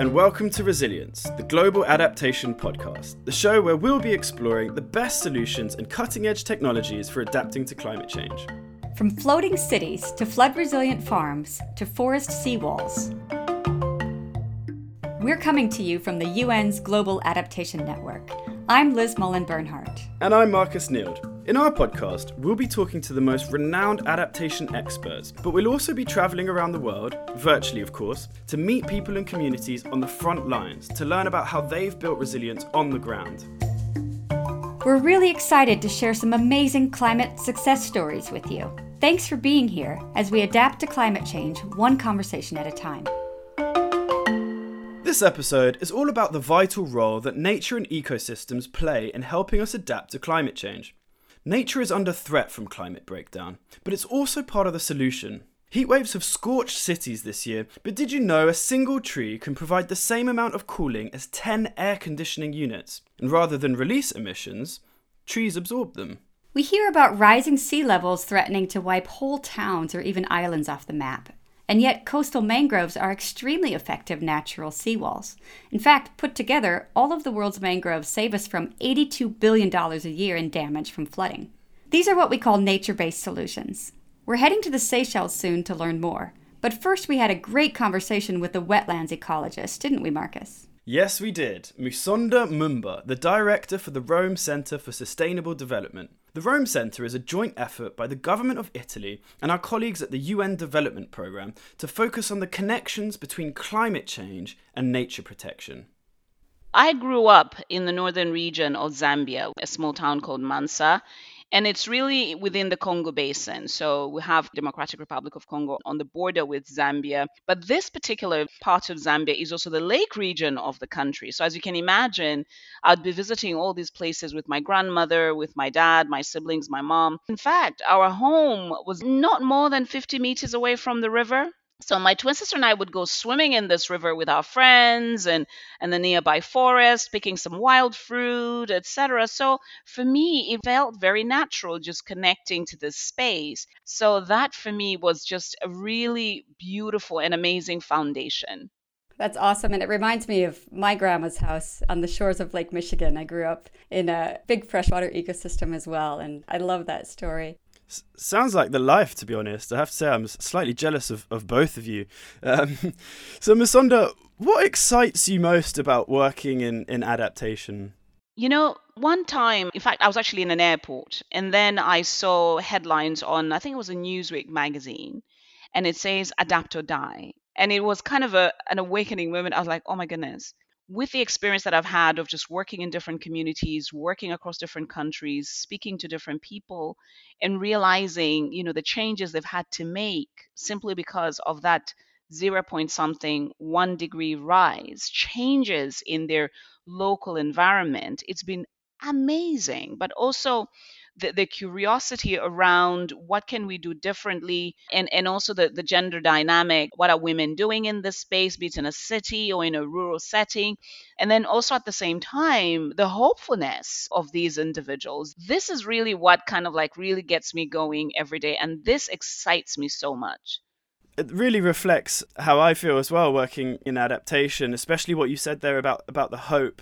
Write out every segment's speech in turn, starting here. and welcome to Resilience, the Global Adaptation Podcast, the show where we'll be exploring the best solutions and cutting-edge technologies for adapting to climate change. From floating cities to flood-resilient farms to forest seawalls, we're coming to you from the UN's Global Adaptation Network. I'm Liz Mullen-Bernhardt. And I'm Marcus Neild. In our podcast, we'll be talking to the most renowned adaptation experts, but we'll also be travelling around the world, virtually of course, to meet people and communities on the front lines to learn about how they've built resilience on the ground. We're really excited to share some amazing climate success stories with you. Thanks for being here as we adapt to climate change, one conversation at a time. This episode is all about the vital role that nature and ecosystems play in helping us adapt to climate change. Nature is under threat from climate breakdown, but it's also part of the solution. Heatwaves have scorched cities this year, but did you know a single tree can provide the same amount of cooling as 10 air conditioning units? And rather than release emissions, trees absorb them. We hear about rising sea levels threatening to wipe whole towns or even islands off the map. And yet coastal mangroves are extremely effective natural seawalls. In fact, put together, all of the world's mangroves save us from $82 billion a year in damage from flooding. These are what we call nature-based solutions. We're heading to the Seychelles soon to learn more. But first, we had a great conversation with the wetlands ecologist, didn't we, Marcus? Yes, we did. Musonda Mumba, the director for the Rome Center for Sustainable Development. The Rome Center is a joint effort by the government of Italy and our colleagues at the UN Development Programme to focus on the connections between climate change and nature protection. I grew up in the northern region of Zambia, a small town called Mansa, and it's really within the Congo Basin. So we have Democratic Republic of Congo on the border with Zambia. But this particular part of Zambia is also the lake region of the country. So as you can imagine, I'd be visiting all these places with my grandmother, with my dad, my siblings, my mom. In fact, our home was not more than 50 meters away from the river. So my twin sister and I would go swimming in this river with our friends and the nearby forest, picking some wild fruit, etc. So for me, it felt very natural just connecting to this space. So that for me was just a really beautiful and amazing foundation. That's awesome. And it reminds me of my grandma's house on the shores of Lake Michigan. I grew up in a big freshwater ecosystem as well. And I love that story. Sounds like the life, to be honest. I have to say I'm slightly jealous of both of you. So Musonda, what excites you most about working in adaptation? You know, one time, in fact, I was actually in an airport and then I saw headlines on, I think it was a Newsweek magazine, and it says adapt or die. And it was kind of an awakening moment. I was like, oh my goodness. With the experience that I've had of just working in different communities, working across different countries, speaking to different people and realizing, you know, the changes they've had to make simply because of that 0.1 degree rise, changes in their local environment. It's been amazing, but also the curiosity around what can we do differently, and also the gender dynamic, what are women doing in this space, be it in a city or in a rural setting, and then also at the same time, the hopefulness of these individuals. This is really what kind of like really gets me going every day, and this excites me so much. It really reflects how I feel as well working in adaptation, especially what you said there about the hope.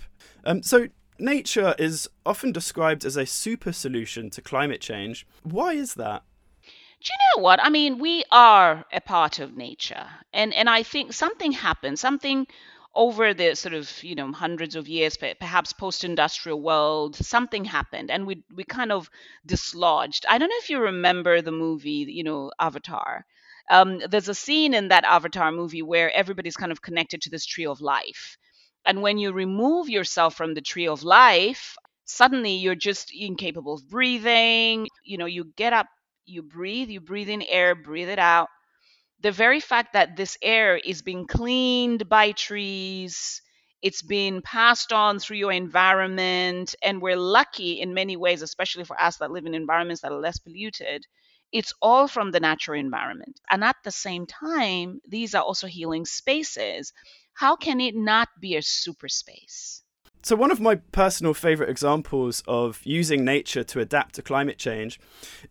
So nature is often described as a super solution to climate change. Why is that? Do you know what? I mean, we are a part of nature. And I think something happened, something over the sort of, you know, hundreds of years, perhaps post-industrial world, something happened and we kind of dislodged. I don't know if you remember the movie, you know, Avatar. There's a scene in that Avatar movie where everybody's kind of connected to this tree of life. And when you remove yourself from the tree of life, suddenly you're just incapable of breathing. You know, you get up, you breathe in air, breathe it out. The very fact that this air is being cleaned by trees, it's being passed on through your environment, and we're lucky in many ways, especially for us that live in environments that are less polluted. It's all from the natural environment. And at the same time, these are also healing spaces. How can it not be a super space? So one of my personal favorite examples of using nature to adapt to climate change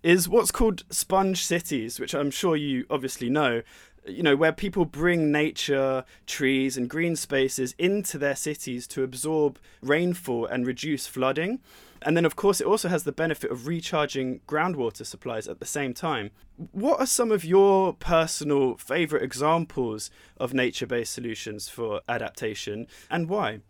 is what's called sponge cities, which I'm sure you obviously know. you know, where people bring nature, trees and green spaces into their cities to absorb rainfall and reduce flooding. And then, of course, it also has the benefit of recharging groundwater supplies at the same time. What are some of your personal favourite examples of nature-based solutions for adaptation, and why?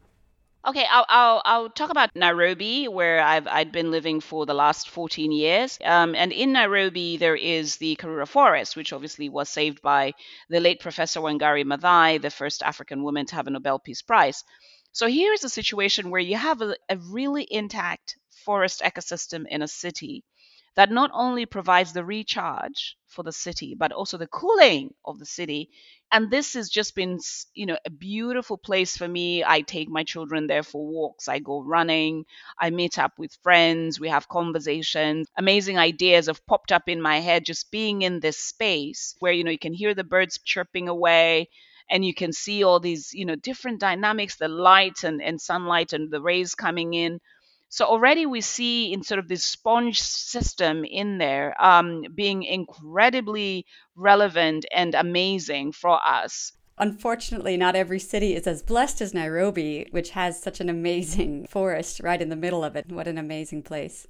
Okay, I'll talk about Nairobi, where I'd been living for the last 14 years. And in Nairobi, there is the Karura Forest, which obviously was saved by the late Professor Wangari Maathai, the first African woman to have a Nobel Peace Prize. So here is a situation where you have a really intact forest ecosystem in a city that not only provides the recharge for the city, but also the cooling of the city. And this has just been, you know, a beautiful place for me. I take my children there for walks. I go running. I meet up with friends. We have conversations. Amazing ideas have popped up in my head just being in this space where, you know, you can hear the birds chirping away. And you can see all these, you know, different dynamics, the light and sunlight and the rays coming in. So already we see in sort of this sponge system in there being incredibly relevant and amazing for us. Unfortunately, not every city is as blessed as Nairobi, which has such an amazing forest right in the middle of it. What an amazing place.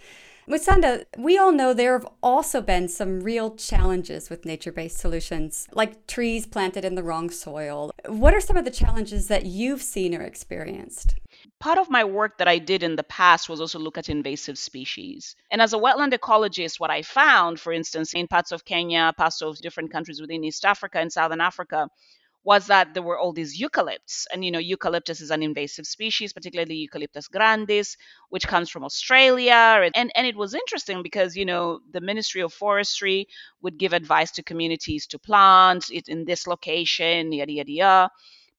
Musonda, we all know there have also been some real challenges with nature-based solutions, like trees planted in the wrong soil. What are some of the challenges that you've seen or experienced? Part of my work that I did in the past was also look at invasive species. And as a wetland ecologist, what I found, for instance, in parts of Kenya, parts of different countries within East Africa and Southern Africa, was that there were all these eucalypts. And, you know, eucalyptus is an invasive species, particularly Eucalyptus grandis, which comes from Australia. And it was interesting because, you know, the Ministry of Forestry would give advice to communities to plant it in this location, yada, yada, yada.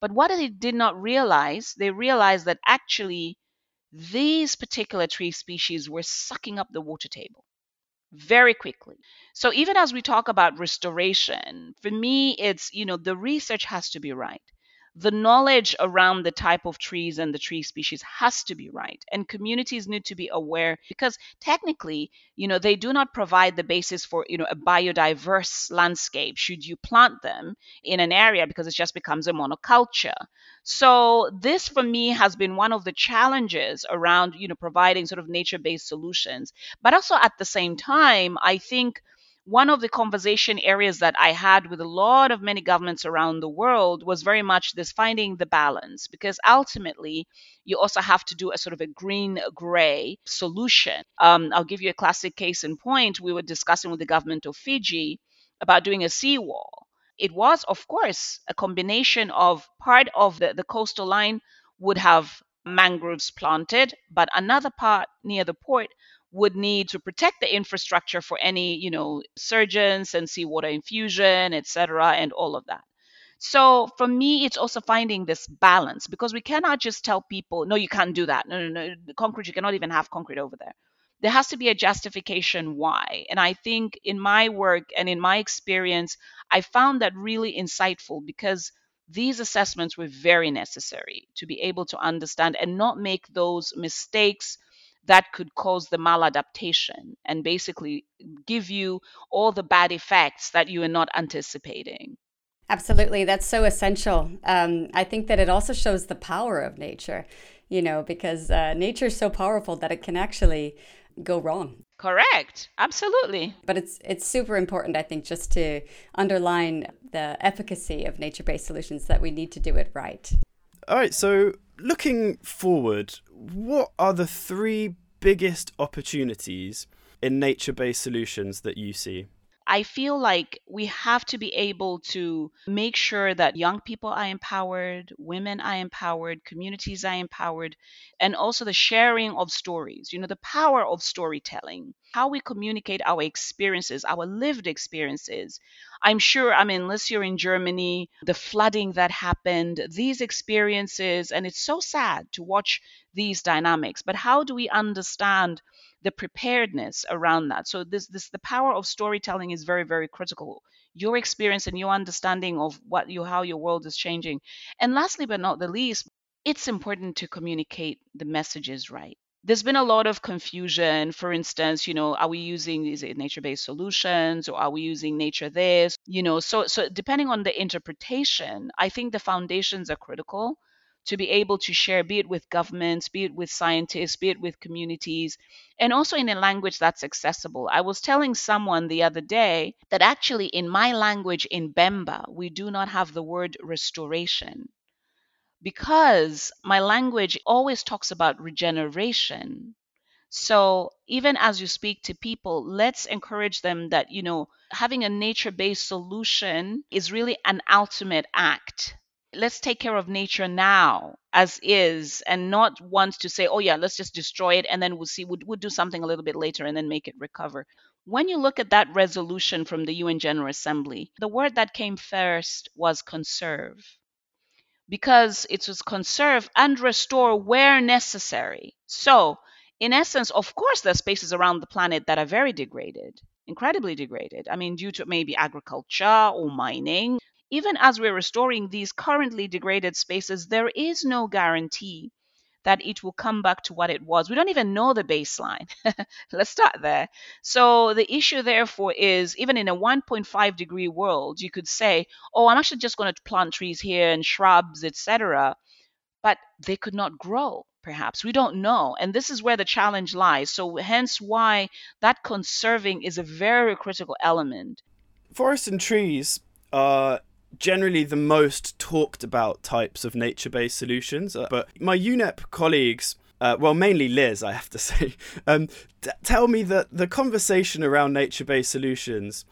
But what they did not realize, they realized that actually these particular tree species were sucking up the water table very quickly. So even as we talk about restoration, for me, it's, you know, the research has to be right. The knowledge around the type of trees and the tree species has to be right. And communities need to be aware because technically, you know, they do not provide the basis for, you know, a biodiverse landscape should you plant them in an area because it just becomes a monoculture. So this for me has been one of the challenges around, you know, providing sort of nature-based solutions. But also at the same time, I think one of the conversation areas that I had with a lot of many governments around the world was very much this finding the balance, because ultimately you also have to do a sort of a green-gray solution. I'll give you a classic case in point. We were discussing with the government of Fiji about doing a seawall. It was, of course, a combination of part of the coastal line would have mangroves planted, but another part near the port would need to protect the infrastructure for any, you know, surges and seawater infusion, et cetera, and all of that. So for me, it's also finding this balance because we cannot just tell people, no, you can't do that. No, the concrete, you cannot even have concrete over there. There has to be a justification why. And I think in my work and in my experience, I found that really insightful because these assessments were very necessary to be able to understand and not make those mistakes that could cause the maladaptation and basically give you all the bad effects that you are not anticipating. Absolutely. That's so essential. I think that it also shows the power of nature, you know, because nature is so powerful that it can actually go wrong. Correct. Absolutely. But it's super important, I think, just to underline the efficacy of nature-based solutions that we need to do it right. All right. So looking forward, what are the three biggest opportunities in nature-based solutions that you see? I feel like we have to be able to make sure that young people are empowered, women are empowered, communities are empowered, and also the sharing of stories, you know, the power of storytelling, how we communicate our experiences, our lived experiences. I'm sure, unless you're in Germany, the flooding that happened, these experiences, and it's so sad to watch these dynamics, but how do we understand the preparedness around that? So this the power of storytelling is very, very critical. Your experience and your understanding of how your world is changing. And lastly, but not the least, it's important to communicate the messages right. there's been a lot of confusion. For instance, you know, are we using, is it nature-based solutions, or are we using nature this? You know, so depending on the interpretation, I think the foundations are critical to be able to share, be it with governments, be it with scientists, be it with communities, and also in a language that's accessible. I was telling someone the other day that actually in my language, in Bemba, we do not have the word restoration, because my language always talks about regeneration. So even as you speak to people, let's encourage them that, you know, having a nature-based solution is really an ultimate act. Let's take care of nature now as is, and not want to say, oh yeah, let's just destroy it and then we'll see, we'll do something a little bit later and then make it recover. When you look at that resolution from the UN General Assembly, the word that came first was conserve, because it was conserve and restore where necessary. So in essence, of course, there are spaces around the planet that are very degraded, incredibly degraded. I mean, due to maybe agriculture or mining. Even as we're restoring these currently degraded spaces, there is no guarantee that it will come back to what it was. We don't even know the baseline. Let's start there. So the issue, therefore, is even in a 1.5 degree world, you could say, oh, I'm actually just going to plant trees here and shrubs, etc. But they could not grow, perhaps. We don't know. And this is where the challenge lies. So hence why that conserving is a very critical element. Forests and trees are generally the most talked about types of nature-based solutions, but my UNEP colleagues, well, mainly Liz, I have to say, tell me that the conversation around nature-based solutions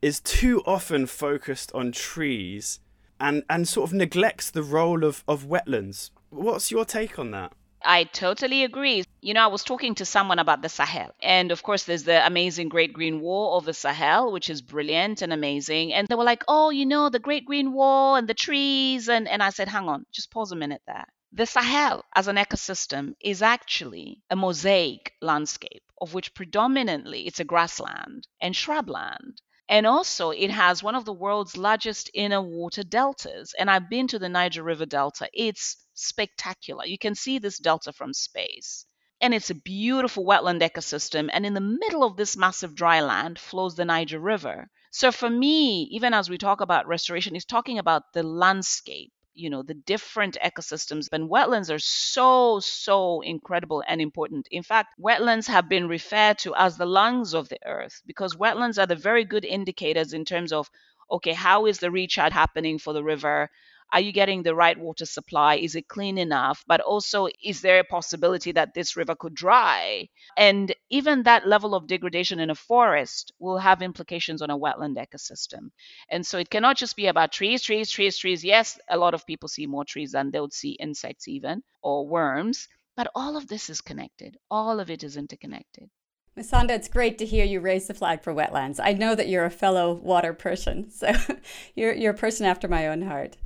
is too often focused on trees and sort of neglects the role of wetlands. What's your take on that? I totally agree. You know, I was talking to someone about the Sahel. And of course, there's the amazing Great Green Wall of the Sahel, which is brilliant and amazing. And they were like, oh, you know, the Great Green Wall and the trees. And I said, hang on, just pause a minute there. The Sahel as an ecosystem is actually a mosaic landscape, of which predominantly it's a grassland and shrubland. And also it has one of the world's largest inner water deltas. And I've been to the Niger River Delta. It's spectacular. You can see this delta from space. And it's a beautiful wetland ecosystem. And in the middle of this massive dry land flows the Niger River. So for me, even as we talk about restoration, it's talking about the landscape, you know, the different ecosystems. And wetlands are so incredible and important. In fact, wetlands have been referred to as the lungs of the earth, because wetlands are the very good indicators in terms of, okay, how is the recharge happening for the river? Are you getting the right water supply? Is it clean enough? But also, is there a possibility that this river could dry? And even that level of degradation in a forest will have implications on a wetland ecosystem. And so it cannot just be about trees. Yes, a lot of people see more trees than they would see insects even, or worms. But all of this is connected. All of it is interconnected. Musonda, it's great to hear you raise the flag for wetlands. I know that you're a fellow water person, so you're a person after my own heart.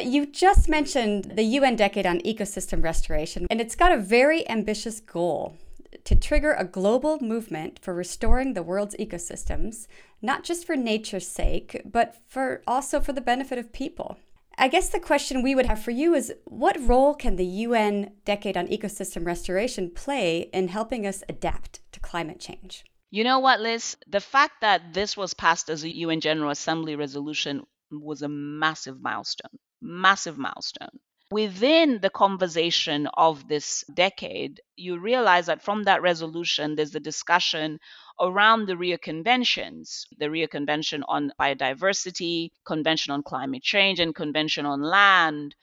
You just mentioned the UN Decade on Ecosystem Restoration, and it's got a very ambitious goal to trigger a global movement for restoring the world's ecosystems, not just for nature's sake, but for also for the benefit of people. I guess the question we would have for you is, what role can the UN Decade on Ecosystem Restoration play in helping us adapt to climate change? You know what, Liz? The fact that this was passed as a UN General Assembly resolution was a massive milestone. Within the conversation of this decade, you realize that from that resolution, there's the discussion around the Rio Conventions, the Rio Convention on Biodiversity, Convention on Climate Change, and Convention on Land.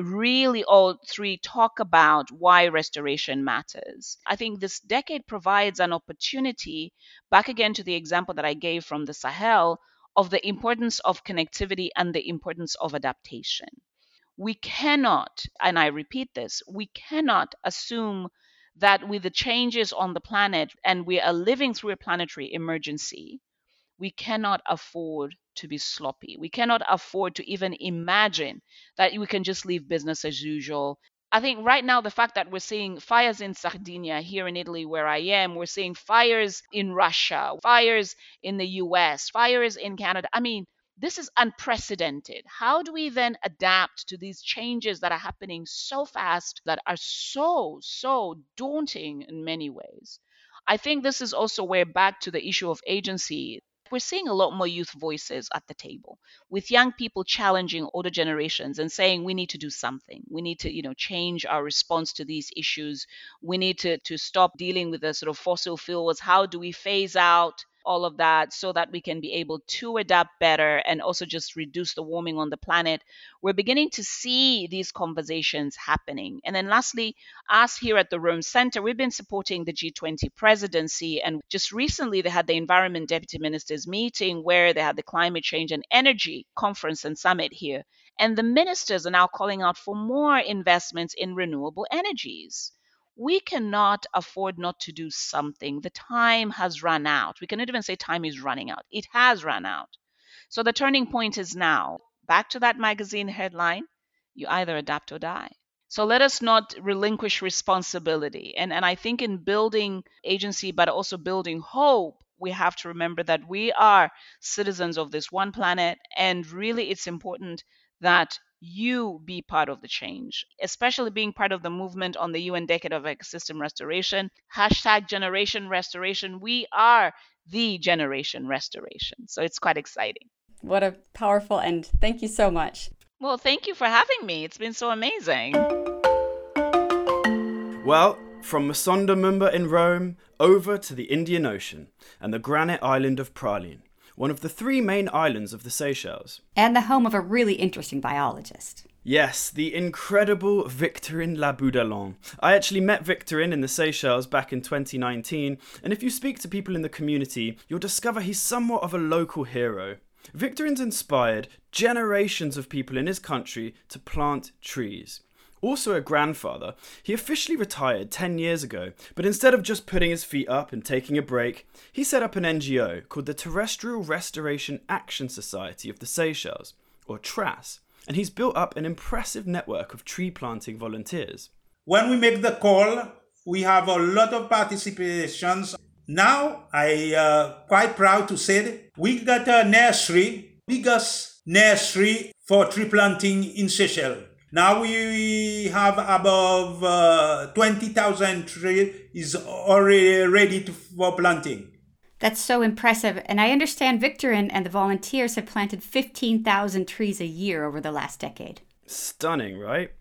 Really, all three talk about why restoration matters. I think this decade provides an opportunity, back again to the example that I gave from the Sahel, of the importance of connectivity and the importance of adaptation. We cannot, and I repeat this, we cannot assume that with the changes on the planet, and we are living through a planetary emergency, we cannot afford to be sloppy. We cannot afford to even imagine that we can just leave business as usual. I think right now, the fact that we're seeing fires in Sardinia, here in Italy where I am, we're seeing fires in Russia, fires in the US, fires in Canada. I mean, This is unprecedented. How do we then adapt to these changes that are happening so fast, that are so daunting in many ways? I think this is also where back to the issue of agency. We're seeing a lot more youth voices at the table, with young people challenging older generations and saying, we need to do something. We need to, change our response to these issues. We need to stop dealing with the sort of fossil fuels. How do we phase out all of that so that we can be able to adapt better and also just reduce the warming on the planet? We're beginning to see these conversations happening. And then lastly, us here at the Rome Center, we've been supporting the G20 presidency. And just recently, they had the Environment Deputy Ministers meeting where they had the Climate Change and Energy Conference and Summit here. And the ministers are now calling out for more investments in renewable energies. We cannot afford not to do something. The time has run out. We cannot even say time is running out. It has run out. So the turning point is now. Back to that magazine headline, you either adapt or die. So let us not relinquish responsibility. And I think in building agency, but also building hope, we have to remember that we are citizens of this one planet. And really, it's important that you be part of the change, especially being part of the movement on the UN Decade of Ecosystem Restoration, #GenerationRestoration. We are the Generation Restoration. So it's quite exciting. What a powerful end. Thank you so much. Well, thank you for having me. It's been so amazing. Well, from Musonda Mumba in Rome, over to the Indian Ocean and the granite island of Praslin, one of the three main islands of the Seychelles. And the home of a really interesting biologist. Yes, the incredible Victorin Laboudallon. I actually met Victorin in the Seychelles back in 2019, and if you speak to people in the community, you'll discover he's somewhat of a local hero. Victorin's inspired generations of people in his country to plant trees. Also a grandfather, he officially retired 10 years ago, but instead of just putting his feet up and taking a break, he set up an NGO called the Terrestrial Restoration Action Society of the Seychelles, or TRAS, and he's built up an impressive network of tree planting volunteers. When we make the call, we have a lot of participations. Now, I quite proud to say that we got a nursery, biggest nursery for tree planting in Seychelles. Now we have above 20,000 trees is already ready for planting. That's so impressive. And I understand Victorin and the volunteers have planted 15,000 trees a year over the last decade. Stunning, right?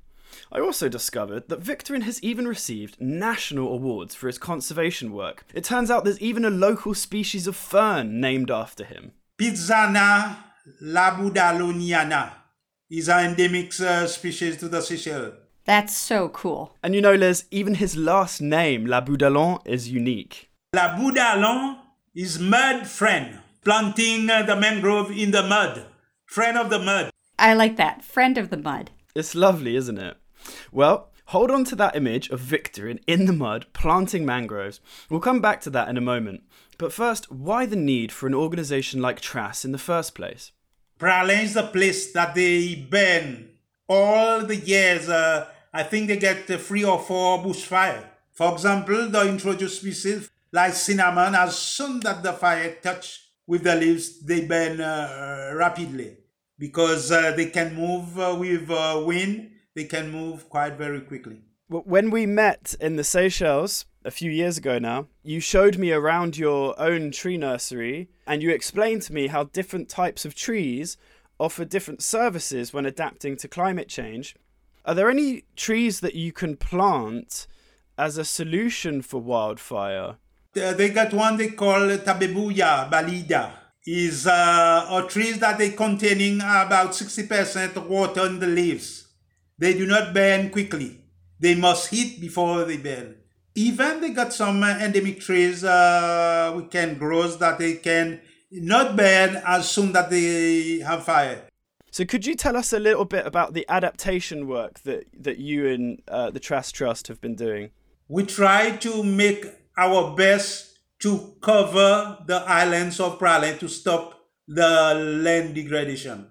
I also discovered that Victorin has even received national awards for his conservation work. It turns out there's even a local species of fern named after him. Pizzana labudaloniana is an endemic species to the Seychelles. That's so cool. And Liz, even his last name, Laboudallon, is unique. Laboudallon is mud friend, planting the mangrove in the mud. Friend of the mud. I like that, friend of the mud. It's lovely, isn't it? Well, hold on to that image of Victorin in the mud, planting mangroves. We'll come back to that in a moment. But first, why the need for an organisation like TRAS in the first place? Praslin is the place that they burn all the years. I think they get 3 or 4 bushfires. For example, they introduce species like cinnamon. As soon as the fire touch with the leaves, they burn rapidly because they can move with wind. They can move quite very quickly. When we met in the Seychelles a few years ago now, you showed me around your own tree nursery and you explained to me how different types of trees offer different services when adapting to climate change. Are there any trees that you can plant as a solution for wildfire? They got one they call Tabebuia balida. It's a tree that they containing about 60% water in the leaves. They do not burn quickly. They must heat before they burn. Even they got some endemic trees we can grow that they can not burn as soon that they have fire. So could you tell us a little bit about the adaptation work that you and the TRAS Trust have been doing? We try to make our best to cover the islands of Praslin to stop the land degradation.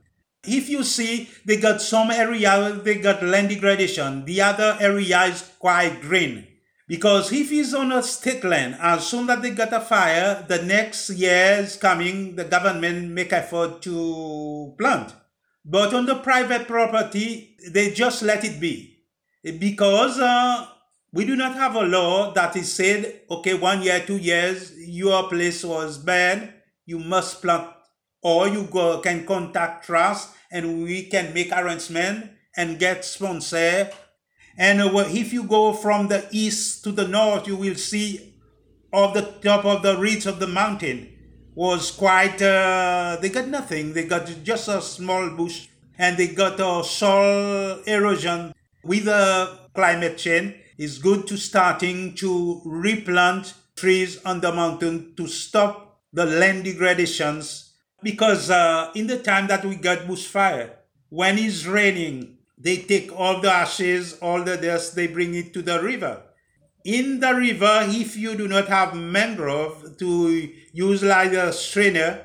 If you see, they got some area, they got land degradation. The other area is quite green. Because if it's on a state land, as soon as they got a fire, the next year's coming, the government make effort to plant. But on the private property, they just let it be. Because we do not have a law that is said, okay, 1 year, 2 years, your place was bad, you must plant. Or you can contact trust and we can make arrangement and get sponsor. And if you go from the east to the north, you will see of the top of the ridge of the mountain was quite, they got nothing. They got just a small bush and they got a soil erosion. With the climate change, it's good to starting to replant trees on the mountain to stop the land degradations. Because in the time that we got bushfire, when it's raining, they take all the ashes, all the dust, they bring it to the river. In the river, if you do not have mangrove to use like a strainer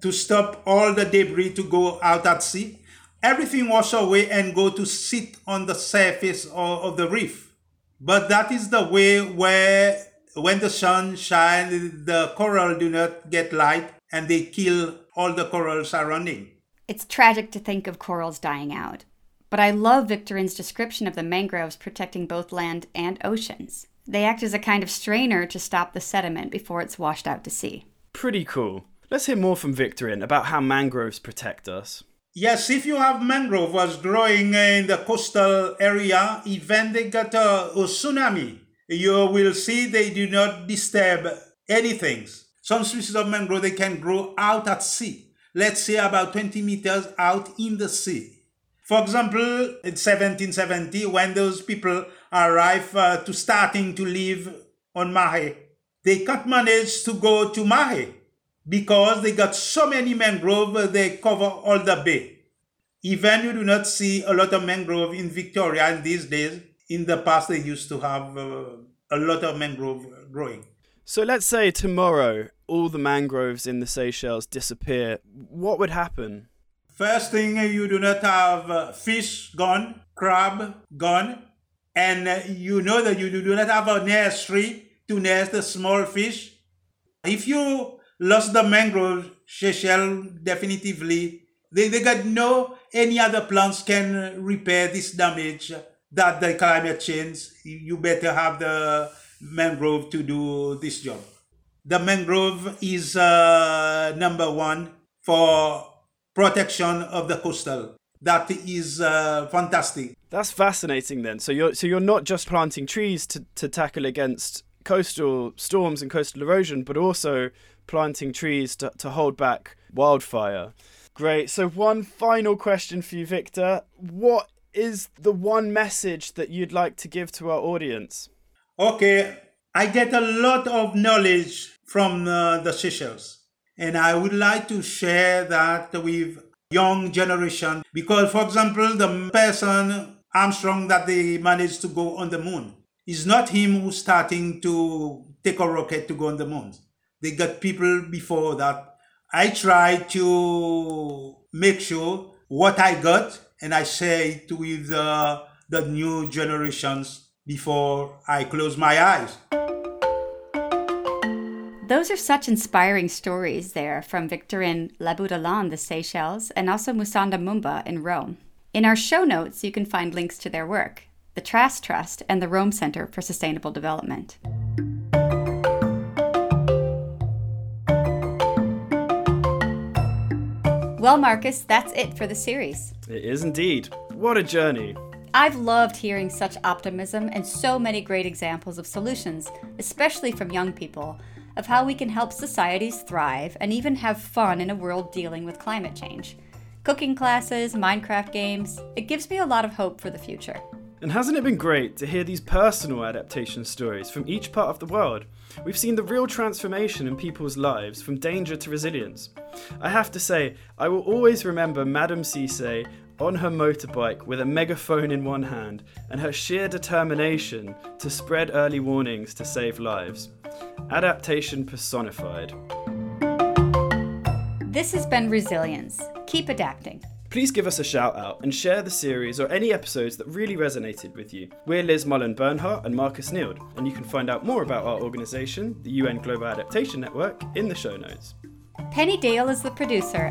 to stop all the debris to go out at sea, everything washes away and go to sit on the surface of the reef. But that is the way where when the sun shines, the coral do not get light and they kill all the corals surrounding. It's tragic to think of corals dying out. But I love Victorin's description of the mangroves protecting both land and oceans. They act as a kind of strainer to stop the sediment before it's washed out to sea. Pretty cool. Let's hear more from Victorin about how mangroves protect us. Yes, if you have mangrove was growing in the coastal area, even they got a tsunami, you will see they do not disturb anything. Some species of mangrove, they can grow out at sea. Let's say about 20 meters out in the sea. For example, in 1770, when those people arrived to starting to live on Mahé, they can't manage to go to Mahé because they got so many mangroves, they cover all the bay. Even you do not see a lot of mangrove in Victoria in these days. In the past, they used to have a lot of mangrove growing. So let's say tomorrow, all the mangroves in the Seychelles disappear. What would happen? First thing, you do not have fish gone, crab gone, and you know that you do not have a nursery to nest the small fish. If you lost the mangrove, Seychelles definitively, they got no any other plants can repair this damage that the climate change. You better have the mangrove to do this job. The mangrove is number one for protection of the coastal. That is fantastic. That's fascinating then. So you're not just planting trees to tackle against coastal storms and coastal erosion, but also planting trees to hold back wildfire. Great. So one final question for you, Victor. What is the one message that you'd like to give to our audience? Okay. I get a lot of knowledge from the Seychelles. And I would like to share that with young generation because, for example, the person Armstrong that they managed to go on the moon is not him who's starting to take a rocket to go on the moon. They got people before that. I try to make sure what I got and I share it with the new generations before I close my eyes. Those are such inspiring stories there from Victorin Laboudallon, the Seychelles, and also Musonda Mumba in Rome. In our show notes, you can find links to their work, the Trass Trust and the Rome Center for Sustainable Development. Well, Marcus, that's it for the series. It is indeed. What a journey. I've loved hearing such optimism and so many great examples of solutions, especially from young people, of how we can help societies thrive and even have fun in a world dealing with climate change. Cooking classes, Minecraft games, it gives me a lot of hope for the future. And hasn't it been great to hear these personal adaptation stories from each part of the world? We've seen the real transformation in people's lives from danger to resilience. I have to say, I will always remember Madame Cisse on her motorbike with a megaphone in one hand and her sheer determination to spread early warnings to save lives. Adaptation personified. This has been Resilience. Keep adapting. Please give us a shout out and share the series or any episodes that really resonated with you. We're Liz Mullen-Bernhardt and Marcus Neild, and you can find out more about our organisation, the UN Global Adaptation Network, in the show notes. Penny Dale is the producer.